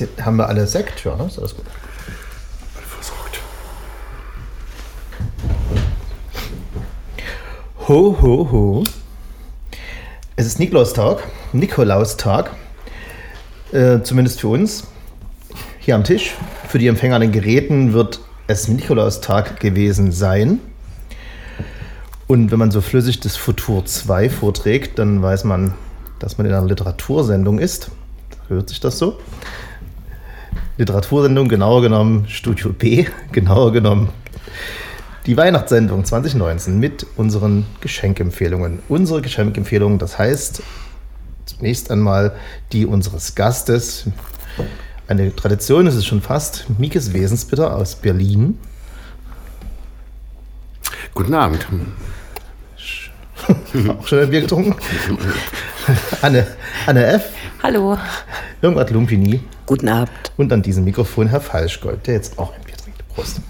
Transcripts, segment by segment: Jetzt haben wir alle Sekt, ja, ne? Ist alles gut. Versorgt. Ho, ho, ho. Es ist Nikolaustag, zumindest für uns. Hier am Tisch, für die Empfänger an den Geräten wird es Nikolaustag gewesen sein. Und wenn man so flüssig das Futur 2 vorträgt, dann weiß man, dass man in einer Literatursendung ist. Hört sich das so? Literatursendung, genauer genommen Studio B, genauer genommen die Weihnachtssendung 2019 mit unseren Geschenkempfehlungen. Unsere Geschenkempfehlungen, das heißt zunächst einmal die unseres Gastes. Eine Tradition ist es schon fast. Mikis Wesensbitter aus Berlin. Guten Abend. Auch schon ein Bier getrunken. Anne F. Hallo. Irmgard Lumpini. Guten Abend. Und an diesem Mikrofon Herr Falschgold, der jetzt auch ein Bier trinkt. Prost.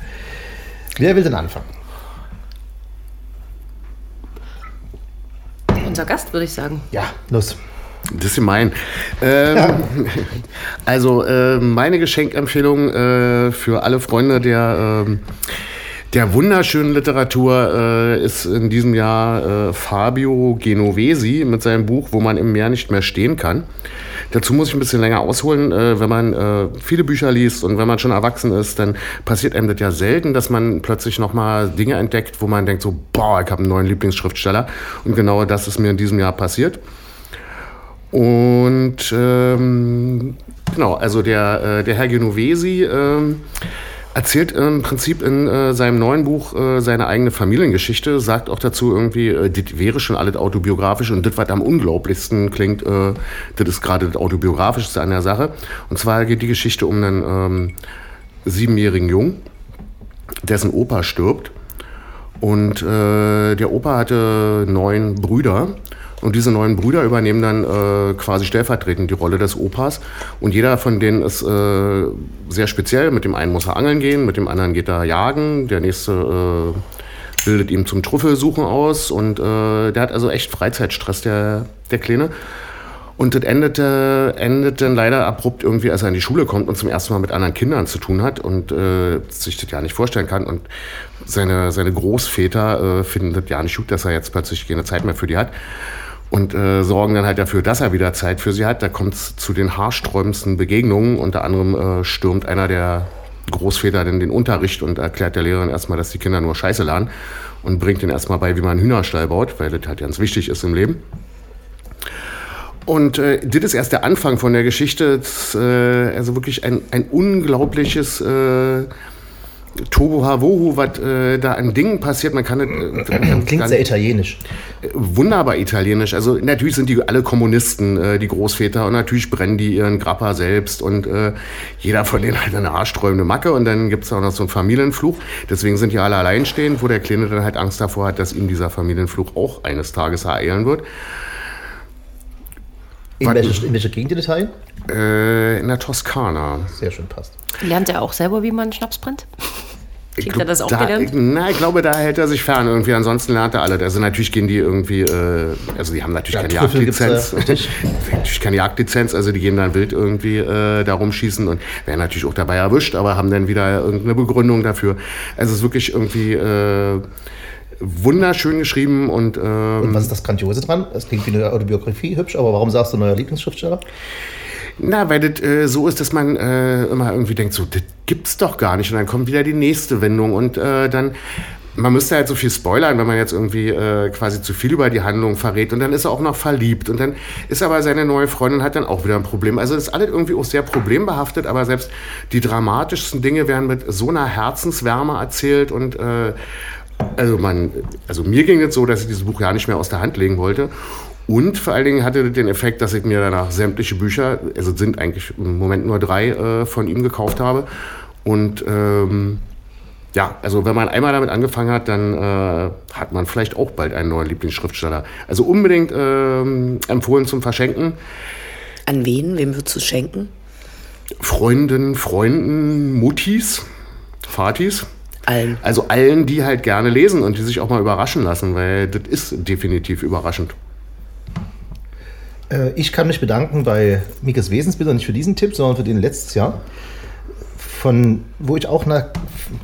Wer will denn anfangen? Unser Gast, würde ich sagen. Ja, los. Das ist gemein. Meine Geschenkempfehlung für alle Freunde der wunderschönen Literatur ist in diesem Jahr Fabio Genovesi mit seinem Buch, Wo man im Meer nicht mehr stehen kann. Dazu muss ich ein bisschen länger ausholen. Wenn man viele Bücher liest und wenn man schon erwachsen ist, dann passiert einem das ja selten, dass man plötzlich nochmal Dinge entdeckt, wo man denkt so, boah, ich habe einen neuen Lieblingsschriftsteller. Und genau das ist mir in diesem Jahr passiert. Und der Herr Genovesi erzählt im Prinzip in seinem neuen Buch seine eigene Familiengeschichte, sagt auch dazu irgendwie, das wäre schon alles autobiografisch und das, was am unglaublichsten klingt, das ist gerade das autobiografischste an der Sache. Und zwar geht die Geschichte um einen 7-jährigen Jungen, dessen Opa stirbt. Und der Opa hatte 9 Brüder. Und diese 9 Brüder übernehmen dann quasi stellvertretend die Rolle des Opas. Und jeder von denen ist sehr speziell. Mit dem einen muss er angeln gehen, mit dem anderen geht er jagen. Der nächste bildet ihm zum Trüffelsuchen aus. Und der hat also echt Freizeitstress, der Kleine. Und das endet dann leider abrupt irgendwie, als er in die Schule kommt und zum ersten Mal mit anderen Kindern zu tun hat und sich das ja nicht vorstellen kann. Und seine Großväter finden das ja nicht gut, dass er jetzt plötzlich keine Zeit mehr für die hat. Und sorgen dann halt dafür, dass er wieder Zeit für sie hat. Da kommt es zu den haarsträubendsten Begegnungen. Unter anderem stürmt einer der Großväter dann den Unterricht und erklärt der Lehrerin erstmal, dass die Kinder nur Scheiße lernen. Und bringt ihnen erstmal bei, wie man einen Hühnerstall baut, weil das halt ganz wichtig ist im Leben. Und das ist erst der Anfang von der Geschichte. Das, also wirklich ein unglaubliches Tohuwabohu, was da an Dingen passiert. Man kann klingt sehr italienisch. Wunderbar italienisch. Also natürlich sind die alle Kommunisten, die Großväter, und natürlich brennen die ihren Grappa selbst und jeder von denen hat eine haarsträubende Macke und dann gibt es auch noch so einen Familienfluch. Deswegen sind die alle alleinstehend, wo der Kleine dann halt Angst davor hat, dass ihm dieser Familienfluch auch eines Tages ereilen wird. In welcher Gegend in Italien? In der Toskana. Sehr schön, passt. Lernt er auch selber, wie man Schnaps brennt? Kriegt er das auch gelernt? Ich glaube, da hält er sich fern irgendwie. Ansonsten lernt er alle. Also natürlich gehen die irgendwie, die haben natürlich keine Jagdlizenz. Natürlich keine Jagdlizenz, also die gehen dann wild irgendwie da rumschießen und werden natürlich auch dabei erwischt, aber haben dann wieder irgendeine Begründung dafür. Also es ist wirklich irgendwie wunderschön geschrieben und was ist das Grandiose dran? Es klingt wie eine Autobiografie, hübsch, aber warum sagst du neuer Lieblingsschriftsteller? Na, weil das so ist, dass man immer irgendwie denkt, so, das gibt's doch gar nicht. Und dann kommt wieder die nächste Wendung und dann, man müsste halt so viel spoilern, wenn man jetzt irgendwie quasi zu viel über die Handlung verrät. Und dann ist er auch noch verliebt. Und dann ist aber seine neue Freundin hat dann auch wieder ein Problem. Also das ist alles irgendwie auch sehr problembehaftet, aber selbst die dramatischsten Dinge werden mit so einer Herzenswärme erzählt und mir ging es so, dass ich dieses Buch ja nicht mehr aus der Hand legen wollte. Und vor allen Dingen hatte das den Effekt, dass ich mir danach sämtliche Bücher, also sind eigentlich im Moment nur 3 von ihm gekauft habe. Und wenn man einmal damit angefangen hat, dann hat man vielleicht auch bald einen neuen Lieblingsschriftsteller. Also unbedingt empfohlen zum Verschenken. An wen? Wem würdest du schenken? Freunden, Muttis, Vatis. Allen. Also allen, die halt gerne lesen und die sich auch mal überraschen lassen, weil das ist definitiv überraschend. Ich kann mich bedanken bei Mikis Wesensbitter, nicht für diesen Tipp, sondern für den letztes Jahr, von wo ich auch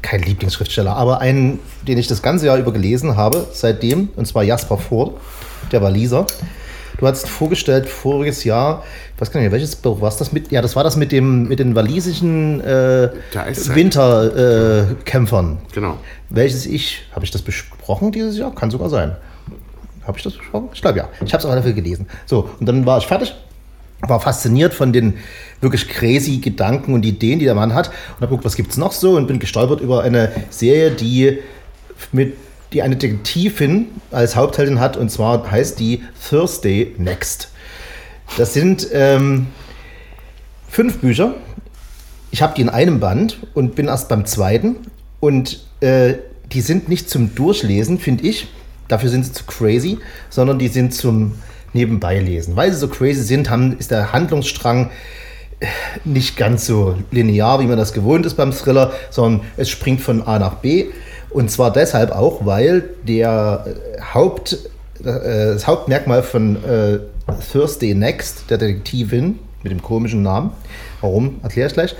kein Lieblingsschriftsteller, aber einen, den ich das ganze Jahr über gelesen habe, seitdem, und zwar Jasper Fforde, der Waliser. Du hast vorgestellt, voriges Jahr, ich weiß gar nicht mehr, welches Buch war das mit? Ja, das war das mit den walisischen Winterkämpfern. Genau. Habe ich das besprochen dieses Jahr? Kann sogar sein. Habe ich das besprochen? Ich glaube ja. Ich habe es auch dafür gelesen. So, und dann war ich fertig, war fasziniert von den wirklich crazy Gedanken und Ideen, die der Mann hat. Und habe geguckt, was gibt es noch so? Und bin gestolpert über eine Serie, die eine Detektivin als Hauptheldin hat, und zwar heißt die Thursday Next. Das sind 5 Bücher. Ich habe die in einem Band und bin erst beim zweiten. Und die sind nicht zum Durchlesen, finde ich. Dafür sind sie zu crazy, sondern die sind zum Nebenbeilesen. Weil sie so crazy sind, ist der Handlungsstrang nicht ganz so linear, wie man das gewohnt ist beim Thriller, sondern es springt von A nach B. Und zwar deshalb auch, weil das Hauptmerkmal von Thursday Next, der Detektivin mit dem komischen Namen, warum, erkläre ich gleich,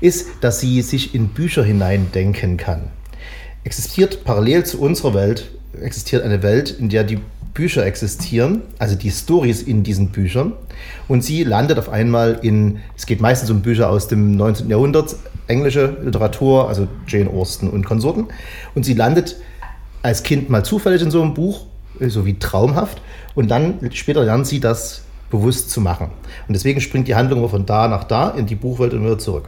ist, dass sie sich in Bücher hineindenken kann. Existiert parallel zu unserer Welt, existiert eine Welt, in der die Bücher existieren, also die Stories in diesen Büchern, und sie landet auf einmal es geht meistens um Bücher aus dem 19. Jahrhundert, englische Literatur, also Jane Austen und Konsorten, und sie landet als Kind mal zufällig in so einem Buch, so wie traumhaft, und dann später lernt sie das bewusst zu machen. Und deswegen springt die Handlung immer von da nach da in die Buchwelt und wieder zurück.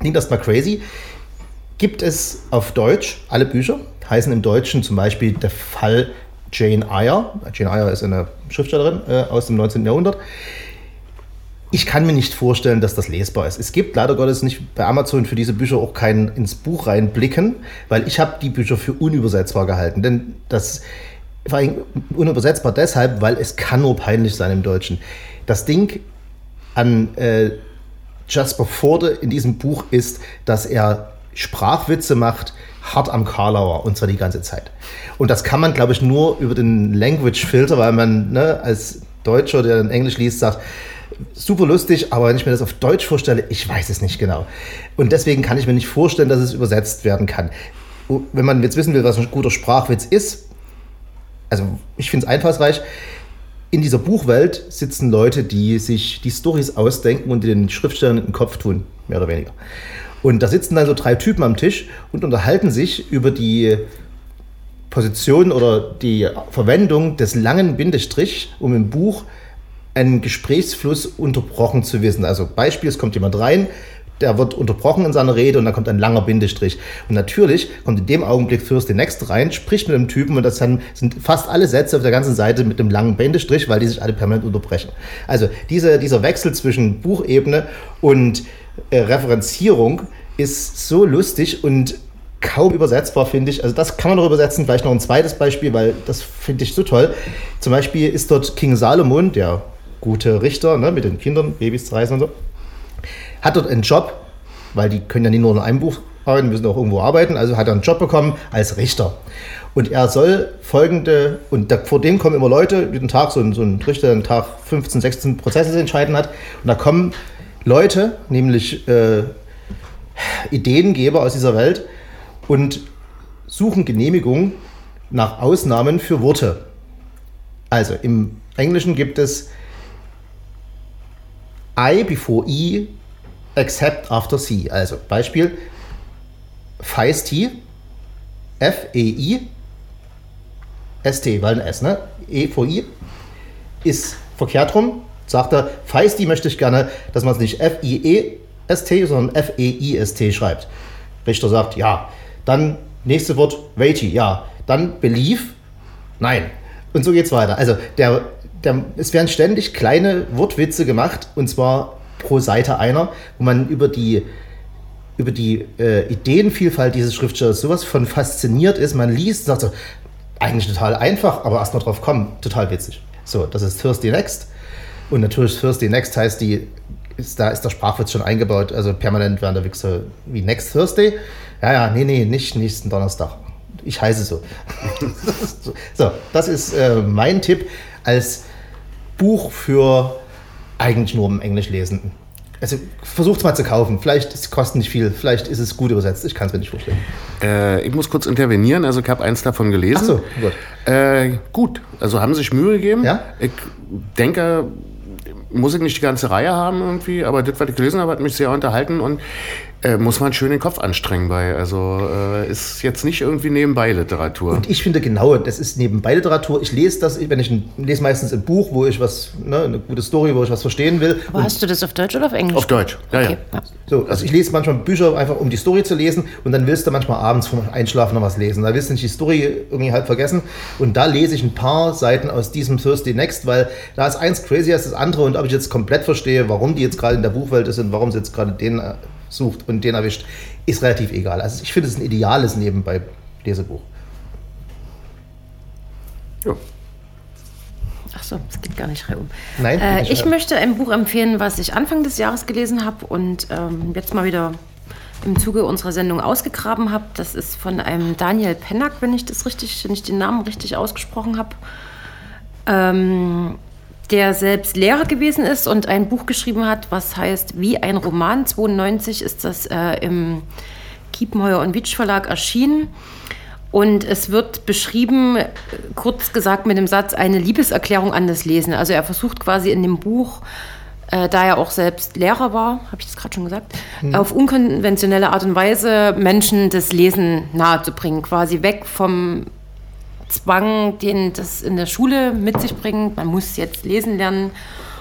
Klingt das mal crazy. Gibt es auf Deutsch, alle Bücher heißen im Deutschen zum Beispiel der Fall Jane Eyre. Jane Eyre ist eine Schriftstellerin aus dem 19. Jahrhundert. Ich kann mir nicht vorstellen, dass das lesbar ist. Es gibt leider Gottes nicht bei Amazon für diese Bücher auch kein ins Buch reinblicken, weil ich habe die Bücher für unübersetzbar gehalten. Denn das vor allem unübersetzbar deshalb, weil es kann nur peinlich sein im Deutschen. Das Ding an Jasper Fforde in diesem Buch ist, dass er Sprachwitze macht, hart am Karlauer, und zwar die ganze Zeit. Und das kann man, glaube ich, nur über den Language-Filter, weil man als Deutscher, der dann Englisch liest, sagt, super lustig, aber wenn ich mir das auf Deutsch vorstelle, ich weiß es nicht genau. Und deswegen kann ich mir nicht vorstellen, dass es übersetzt werden kann. Wenn man jetzt wissen will, was ein guter Sprachwitz ist, also ich finde es einfallsreich, in dieser Buchwelt sitzen Leute, die sich die Storys ausdenken und den Schriftstellern in den Kopf tun, mehr oder weniger. Und da sitzen dann so 3 Typen am Tisch und unterhalten sich über die Position oder die Verwendung des langen Bindestrichs, um im Buch einen Gesprächsfluss unterbrochen zu wissen. Also Beispiel, es kommt jemand rein, der wird unterbrochen in seiner Rede und dann kommt ein langer Bindestrich. Und natürlich kommt in dem Augenblick Thursday Next rein, spricht mit dem Typen, und das sind fast alle Sätze auf der ganzen Seite mit einem langen Bindestrich, weil die sich alle permanent unterbrechen. Also dieser Wechsel zwischen Buchebene und Referenzierung ist so lustig und kaum übersetzbar, finde ich. Also das kann man noch übersetzen. Vielleicht noch ein zweites Beispiel, weil das finde ich so toll. Zum Beispiel ist dort King Salomon, der gute Richter, mit den Kindern, Babys zu reißen und so, hat dort einen Job, weil die können ja nicht nur in einem Buch arbeiten, müssen auch irgendwo arbeiten, also hat er einen Job bekommen als Richter. Und er soll vor dem kommen immer Leute, jeden Tag, so ein Richter, der einen Tag 15, 16 Prozesse zu entscheiden hat, und da kommen Leute, nämlich Ideengeber aus dieser Welt, und suchen Genehmigungen nach Ausnahmen für Worte. Also im Englischen gibt es I before E, except after C. Also Beispiel feisty, F-E-I-S-T, weil ein S, E vor I, ist verkehrt rum. Sagt er, feisty möchte ich gerne, dass man es nicht F-I-E-S-T, sondern F-E-I-S-T schreibt. Richter sagt, ja. Dann nächste Wort, weighty, ja. Dann believe, nein. Und so geht's weiter. Also es werden ständig kleine Wortwitze gemacht, und zwar pro Seite einer, wo man über die Ideenvielfalt dieses Schriftstellers sowas von fasziniert ist. Man liest und sagt so, eigentlich total einfach, aber erst mal drauf kommen, total witzig. So, das ist Thursday Next. Und natürlich Thursday Next heißt, da ist der Sprachwitz schon eingebaut, also permanent werden der Wichse wie Next Thursday. Ja, nee, nicht nächsten Donnerstag. Ich heiße so. So, das ist mein Tipp als Buch für eigentlich nur Englischlesenden. Also versucht es mal zu kaufen. Vielleicht es kostet nicht viel, vielleicht ist es gut übersetzt. Ich kann es mir nicht vorstellen. Ich muss kurz intervenieren. Also ich habe eins davon gelesen. Ach so, gut. Gut, also haben sich Mühe gegeben. Ja? Ich denke, muss ich nicht die ganze Reihe haben irgendwie, aber das, was ich gelesen habe, hat mich sehr unterhalten und muss man schön den Kopf anstrengen bei. Also ist jetzt nicht irgendwie Nebenbei-Literatur. Und ich finde genau, das ist Nebenbei-Literatur. Ich lese das, wenn ich lese meistens ein Buch, wo ich was, ne, eine gute Story, wo ich was verstehen will. Aber und hast du das auf Deutsch oder auf Englisch? Auf Deutsch, ja, okay. Ja. So, also ich lese manchmal Bücher einfach, um die Story zu lesen und dann willst du manchmal abends vorm Einschlafen noch was lesen. Da willst du nicht die Story irgendwie halb vergessen. Und da lese ich ein paar Seiten aus diesem Thursday Next, weil da ist eins crazy als das andere und ob ich jetzt komplett verstehe, warum die jetzt gerade in der Buchwelt ist und warum sie jetzt gerade den sucht und den erwischt, ist relativ egal. Also ich finde, es ist ein ideales Nebenbei-Lesebuch. Ja. Ach so, es geht gar nicht rein um. Nein. Ich möchte ein Buch empfehlen, was ich Anfang des Jahres gelesen habe und jetzt mal wieder im Zuge unserer Sendung ausgegraben habe. Das ist von einem Daniel Pennack, wenn ich den Namen richtig ausgesprochen habe. Der selbst Lehrer gewesen ist und ein Buch geschrieben hat, was heißt Wie ein Roman. 92 ist das im Kiepenheuer & Witsch Verlag erschienen. Und es wird beschrieben, kurz gesagt mit dem Satz, eine Liebeserklärung an das Lesen. Also er versucht quasi in dem Buch, da er auch selbst Lehrer war, habe ich das gerade schon gesagt, auf unkonventionelle Art und Weise Menschen das Lesen nahezubringen. Quasi weg vom Zwang, den das in der Schule mit sich bringt, man muss jetzt lesen lernen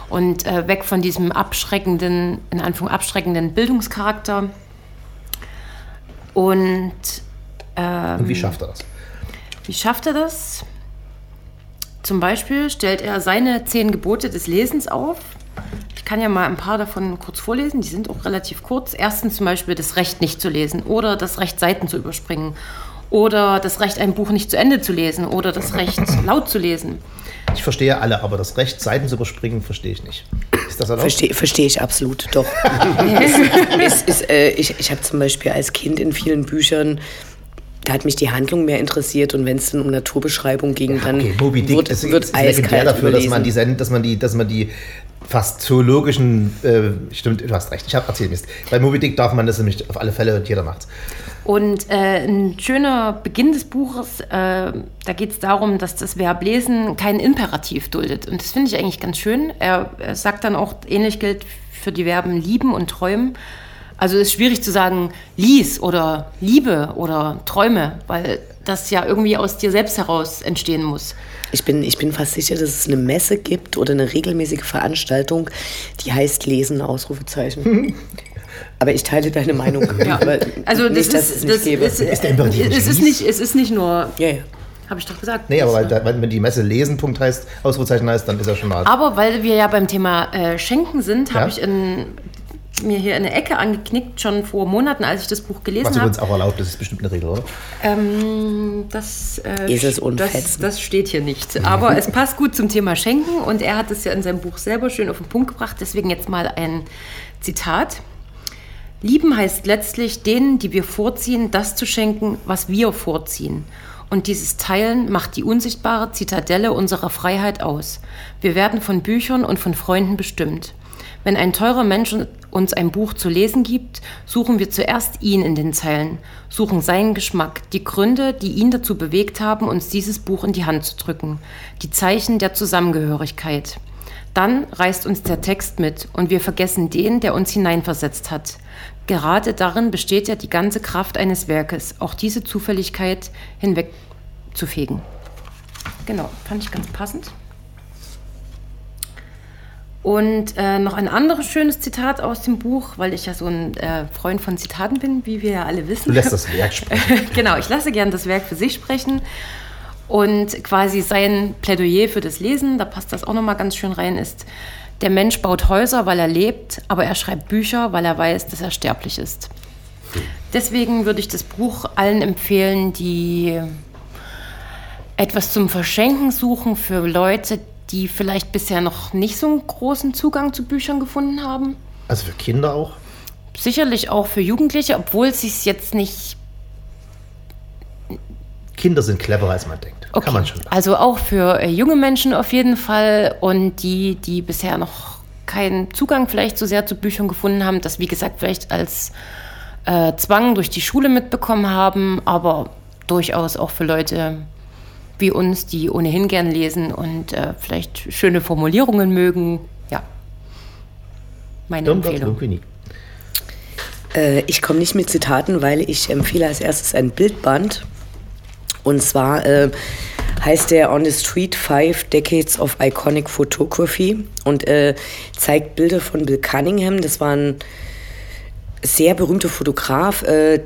und weg von diesem abschreckenden, in Anführungszeichen abschreckenden Bildungscharakter. Und wie schafft er das? Wie schafft er das? Zum Beispiel stellt er seine 10 Gebote des Lesens auf. Ich kann ja mal ein paar davon kurz vorlesen, die sind auch relativ kurz. Erstens zum Beispiel das Recht nicht zu lesen oder das Recht Seiten zu überspringen. Oder das Recht, ein Buch nicht zu Ende zu lesen. Oder das Recht, laut zu lesen. Ich verstehe alle, aber das Recht, Seiten zu überspringen, verstehe ich nicht. Ist das erlaubt? Verstehe ich absolut, doch. Ich habe zum Beispiel als Kind in vielen Büchern, da hat mich die Handlung mehr interessiert. Und wenn es dann um Naturbeschreibung ging, dann Moby Dick, wird eiskalt dafür, überlesen. Dass man die fast zoologischen, stimmt, du hast recht, ich habe erzählt Mist. Bei Moby Dick darf man das nämlich auf alle Fälle und jeder macht's. Und ein schöner Beginn des Buches, da geht es darum, dass das Verb lesen keinen Imperativ duldet. Und das finde ich eigentlich ganz schön. Er sagt dann auch, ähnlich gilt für die Verben lieben und träumen. Also es ist schwierig zu sagen, lies oder liebe oder träume, weil das ja irgendwie aus dir selbst heraus entstehen muss. Ich bin fast sicher, dass es eine Messe gibt oder eine regelmäßige Veranstaltung, die heißt Lesen, Ausrufezeichen. Aber ich teile deine Meinung. Ja. Also nicht, das ist, dass es nicht das gäbe. Es ist nicht nur... Yeah. Habe ich doch gesagt. Nee, aber wenn die Messe Lesen. Heißt, Ausrufezeichen heißt, dann ist er schon mal... Aber weil wir ja beim Thema Schenken sind, habe ich mir hier in der Ecke angeknickt, schon vor Monaten, als ich das Buch gelesen habe. Was übrigens auch erlaubt ist, ist bestimmt eine Regel, oder? Das steht hier nicht. Aber es passt gut zum Thema Schenken und er hat es ja in seinem Buch selber schön auf den Punkt gebracht. Deswegen jetzt mal ein Zitat. Lieben heißt letztlich, denen, die wir vorziehen, das zu schenken, was wir vorziehen. Und dieses Teilen macht die unsichtbare Zitadelle unserer Freiheit aus. Wir werden von Büchern und von Freunden bestimmt. Wenn ein teurer Mensch uns ein Buch zu lesen gibt, suchen wir zuerst ihn in den Zeilen, suchen seinen Geschmack, die Gründe, die ihn dazu bewegt haben, uns dieses Buch in die Hand zu drücken, die Zeichen der Zusammengehörigkeit. Dann reißt uns der Text mit und wir vergessen den, der uns hineinversetzt hat. Gerade darin besteht ja die ganze Kraft eines Werkes, auch diese Zufälligkeit hinwegzufegen. Genau, fand ich ganz passend. Und noch ein anderes schönes Zitat aus dem Buch, weil ich ja so ein Freund von Zitaten bin, wie wir ja alle wissen. Du lässt das Werk sprechen. Genau, ich lasse gern das Werk für sich sprechen. Und quasi sein Plädoyer für das Lesen, da passt das auch nochmal ganz schön rein, ist, der Mensch baut Häuser, weil er lebt, aber er schreibt Bücher, weil er weiß, dass er sterblich ist. Deswegen würde ich das Buch allen empfehlen, die etwas zum Verschenken suchen für Leute, die vielleicht bisher noch nicht so einen großen Zugang zu Büchern gefunden haben. Also für Kinder auch? Sicherlich auch für Jugendliche, obwohl es sich jetzt nicht... Kinder sind cleverer, als man denkt. Okay. Kann man schon. Also auch für junge Menschen auf jeden Fall und die, die bisher noch keinen Zugang vielleicht so sehr zu Büchern gefunden haben, das wie gesagt vielleicht als Zwang durch die Schule mitbekommen haben, aber durchaus auch für Leute wie uns, die ohnehin gern lesen und vielleicht schöne Formulierungen mögen. Ja, meine Empfehlung. Ich komme nicht mit Zitaten, weil ich empfehle als erstes ein Bildband. Und zwar heißt der On the Street 5 Decades of Iconic Photography und zeigt Bilder von Bill Cunningham. Das war ein sehr berühmter Fotograf,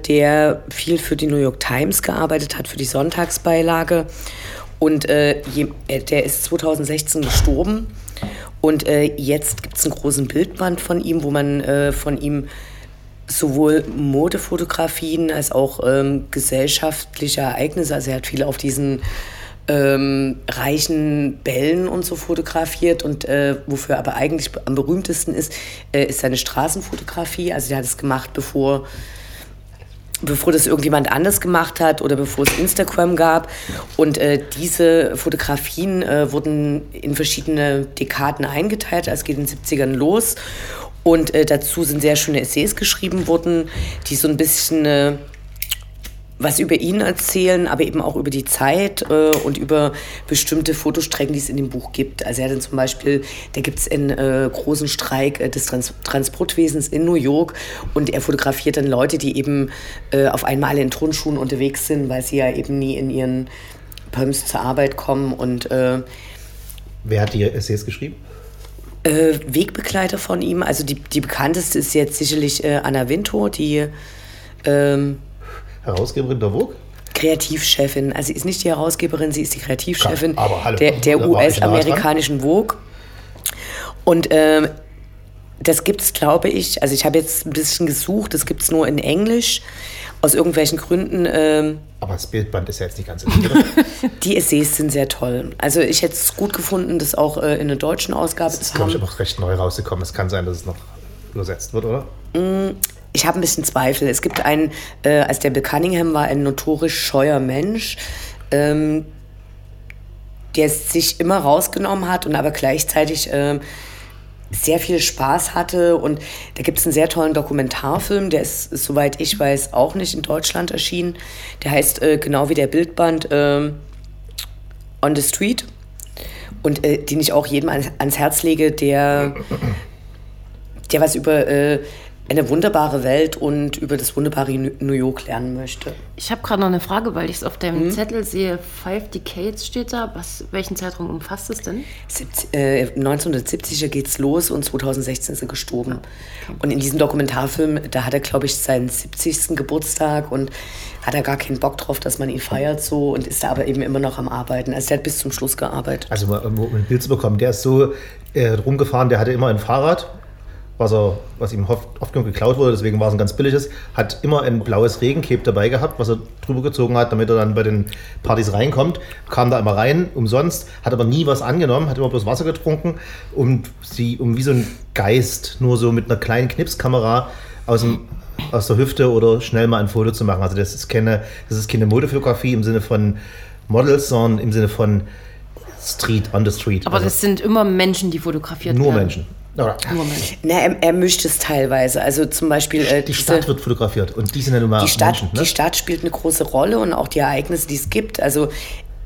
der viel für die New York Times gearbeitet hat, für die Sonntagsbeilage. Und der ist 2016 gestorben. Und jetzt gibt es einen großen Bildband von ihm, wo man von ihm sowohl Modefotografien als auch gesellschaftliche Ereignisse, also er hat viel auf diesen reichen Bällen und so fotografiert und wofür aber eigentlich am berühmtesten ist, ist seine Straßenfotografie. Also der hat es gemacht, bevor das irgendjemand anders gemacht hat oder bevor es Instagram gab. Und diese Fotografien wurden in verschiedene Dekaden eingeteilt. Also es geht in den 70ern los. Und dazu sind sehr schöne Essays geschrieben worden, die so ein bisschen was über ihn erzählen, aber eben auch über die Zeit und über bestimmte Fotostrecken, die es in dem Buch gibt. Also er hat dann zum Beispiel, da gibt es einen großen Streik des Transportwesens in New York und er fotografiert dann Leute, die eben auf einmal alle in Turnschuhen unterwegs sind, weil sie ja eben nie in ihren Pumps zur Arbeit kommen. Und wer hat die Essays geschrieben? Wegbegleiter von ihm, also die bekannteste ist jetzt sicherlich Anna Wintour, die Herausgeberin der Vogue? Kreativchefin, also sie ist nicht die Herausgeberin, sie ist die Kreativchefin der US-amerikanischen Vogue. Und das gibt's, glaube ich, also ich habe jetzt ein bisschen gesucht, das gibt's nur in Englisch, aus irgendwelchen Gründen. Aber das Bildband ist ja jetzt nicht ganz in Die Essays sind sehr toll. Also ich hätte es gut gefunden, das auch in einer deutschen Ausgabe zu haben. Das ist, glaube ich, aber auch recht neu rausgekommen. Es kann sein, dass es noch übersetzt wird, oder? Ich habe ein bisschen Zweifel. Es gibt einen, als der Bill Cunningham war, ein notorisch scheuer Mensch, der sich immer rausgenommen hat und aber gleichzeitig sehr viel Spaß hatte. Und da gibt es einen sehr tollen Dokumentarfilm, der ist, soweit ich weiß, auch nicht in Deutschland erschienen. Der heißt genau wie der Bildband On the Street und den ich auch jedem ans Herz lege, der was über eine wunderbare Welt und über das wunderbare New York lernen möchte. Ich habe gerade noch eine Frage, weil ich es auf deinem Zettel sehe. 5 Decades steht da. Welchen Zeitraum umfasst es denn? 1970er geht's los und 2016 ist er gestorben. Okay. Und in diesem Dokumentarfilm, da hat er, glaube ich, seinen 70. Geburtstag und hat er gar keinen Bock drauf, dass man ihn feiert so und ist da aber eben immer noch am Arbeiten. Also der hat bis zum Schluss gearbeitet. Also um ein Bild zu bekommen, der ist so rumgefahren, der hatte immer ein Fahrrad, was ihm oft genug geklaut wurde, deswegen war es ein ganz billiges, hat immer ein blaues Regencape dabei gehabt, was er drüber gezogen hat, damit er dann bei den Partys reinkommt, kam da immer rein, umsonst, hat aber nie was angenommen, hat immer bloß Wasser getrunken und wie so ein Geist nur so mit einer kleinen Knipskamera aus der Hüfte oder schnell mal ein Foto zu machen. Also das ist keine Modefotografie im Sinne von Models, sondern im Sinne von Street, on the Street. Aber also das sind immer Menschen, die fotografiert werden. Nur Menschen. Na, er mischt es teilweise. Also zum Beispiel die Stadt wird fotografiert und die sind ja nun mal Menschen. Ne? Die Stadt spielt eine große Rolle und auch die Ereignisse, die es gibt. Also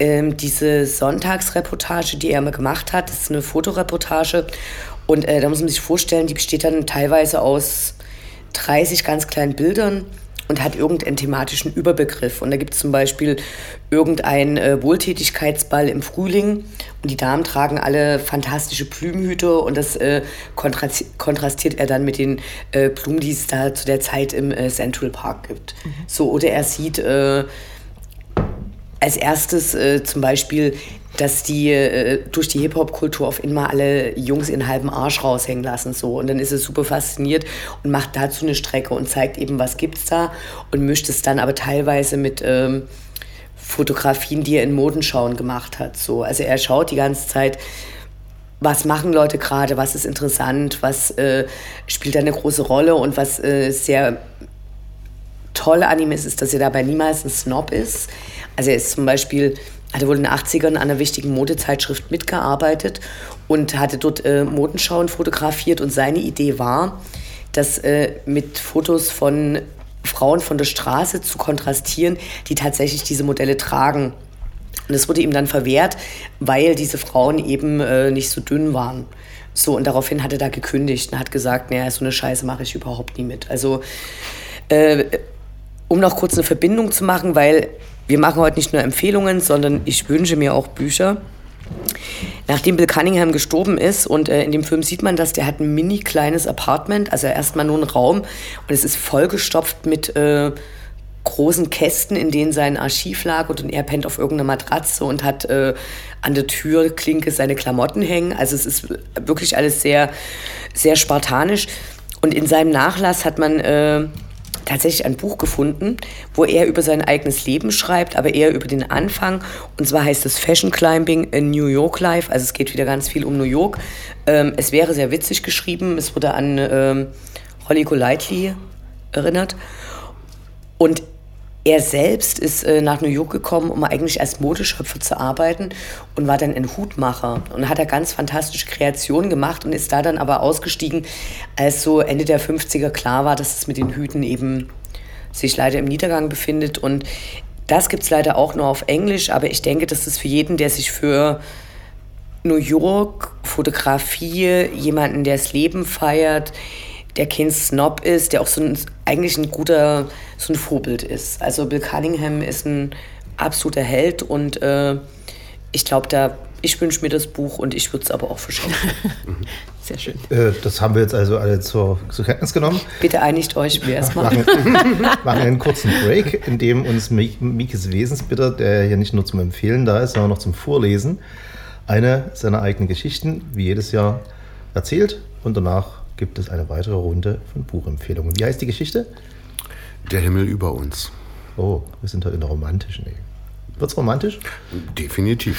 diese Sonntagsreportage, die er mal gemacht hat, das ist eine Fotoreportage. Und da muss man sich vorstellen, die besteht dann teilweise aus 30 ganz kleinen Bildern und hat irgendeinen thematischen Überbegriff. Und da gibt es zum Beispiel irgendeinen Wohltätigkeitsball im Frühling und die Damen tragen alle fantastische Blumenhüte und das kontrastiert er dann mit den Blumen, die es da zu der Zeit im Central Park gibt. Mhm. So, oder er sieht als erstes zum Beispiel, dass die durch die Hip-Hop-Kultur auf immer alle Jungs ihren halben Arsch raushängen lassen. So. Und dann ist es super fasziniert und macht dazu eine Strecke und zeigt eben, was gibt's da und mischt es dann aber teilweise mit Fotografien, die er in Modenschauen gemacht hat. So. Also er schaut die ganze Zeit, was machen Leute gerade, was ist interessant, was spielt da eine große Rolle und was sehr toll an ihm ist, dass er dabei niemals ein Snob ist. Also er ist zum Beispiel hatte wohl in den 80ern an einer wichtigen Modezeitschrift mitgearbeitet und hatte dort Modenschauen fotografiert. Und seine Idee war, das mit Fotos von Frauen von der Straße zu kontrastieren, die tatsächlich diese Modelle tragen. Und das wurde ihm dann verwehrt, weil diese Frauen eben nicht so dünn waren. So, und daraufhin hat er da gekündigt und hat gesagt, naja, so eine Scheiße mache ich überhaupt nie mit. Also, um noch kurz eine Verbindung zu machen, weil wir machen heute nicht nur Empfehlungen, sondern ich wünsche mir auch Bücher. Nachdem Bill Cunningham gestorben ist und in dem Film sieht man das, der hat ein mini kleines Apartment, also erstmal nur einen Raum und es ist vollgestopft mit großen Kästen, in denen sein Archiv lag und er pennt auf irgendeiner Matratze und hat an der Türklinke seine Klamotten hängen. Also es ist wirklich alles sehr, sehr spartanisch und in seinem Nachlass hat man tatsächlich ein Buch gefunden, wo er über sein eigenes Leben schreibt, aber eher über den Anfang. Und zwar heißt es Fashion Climbing in New York Life. Also es geht wieder ganz viel um New York. Es wäre sehr witzig geschrieben. Es wurde an Holly Golightly erinnert. Und er selbst ist nach New York gekommen, um eigentlich als Modeschöpfer zu arbeiten und war dann ein Hutmacher und hat da ganz fantastische Kreationen gemacht und ist da dann aber ausgestiegen, als so Ende der 50er klar war, dass es mit den Hüten eben sich leider im Niedergang befindet. Und das gibt's leider auch nur auf Englisch, aber ich denke, dass das für jeden, der sich für New York, Fotografie, jemanden, der das Leben feiert, der kein Snob ist, der auch so ein Vorbild ist. Also Bill Cunningham ist ein absoluter Held und ich glaube, ich wünsche mir das Buch und ich würde es aber auch verschenken. Sehr schön. Das haben wir jetzt also alle zur Kenntnis genommen. Bitte einigt euch, wir erstmal. Machen einen kurzen Break, in dem uns Mikis Wesensbitter, der hier nicht nur zum Empfehlen da ist, sondern auch zum Vorlesen, eine seiner eigenen Geschichten, wie jedes Jahr, erzählt und danach gibt es eine weitere Runde von Buchempfehlungen. Wie heißt die Geschichte? Der Himmel über uns. Oh, wir sind heute in der romantischen Ecke. Wird's romantisch? Definitiv.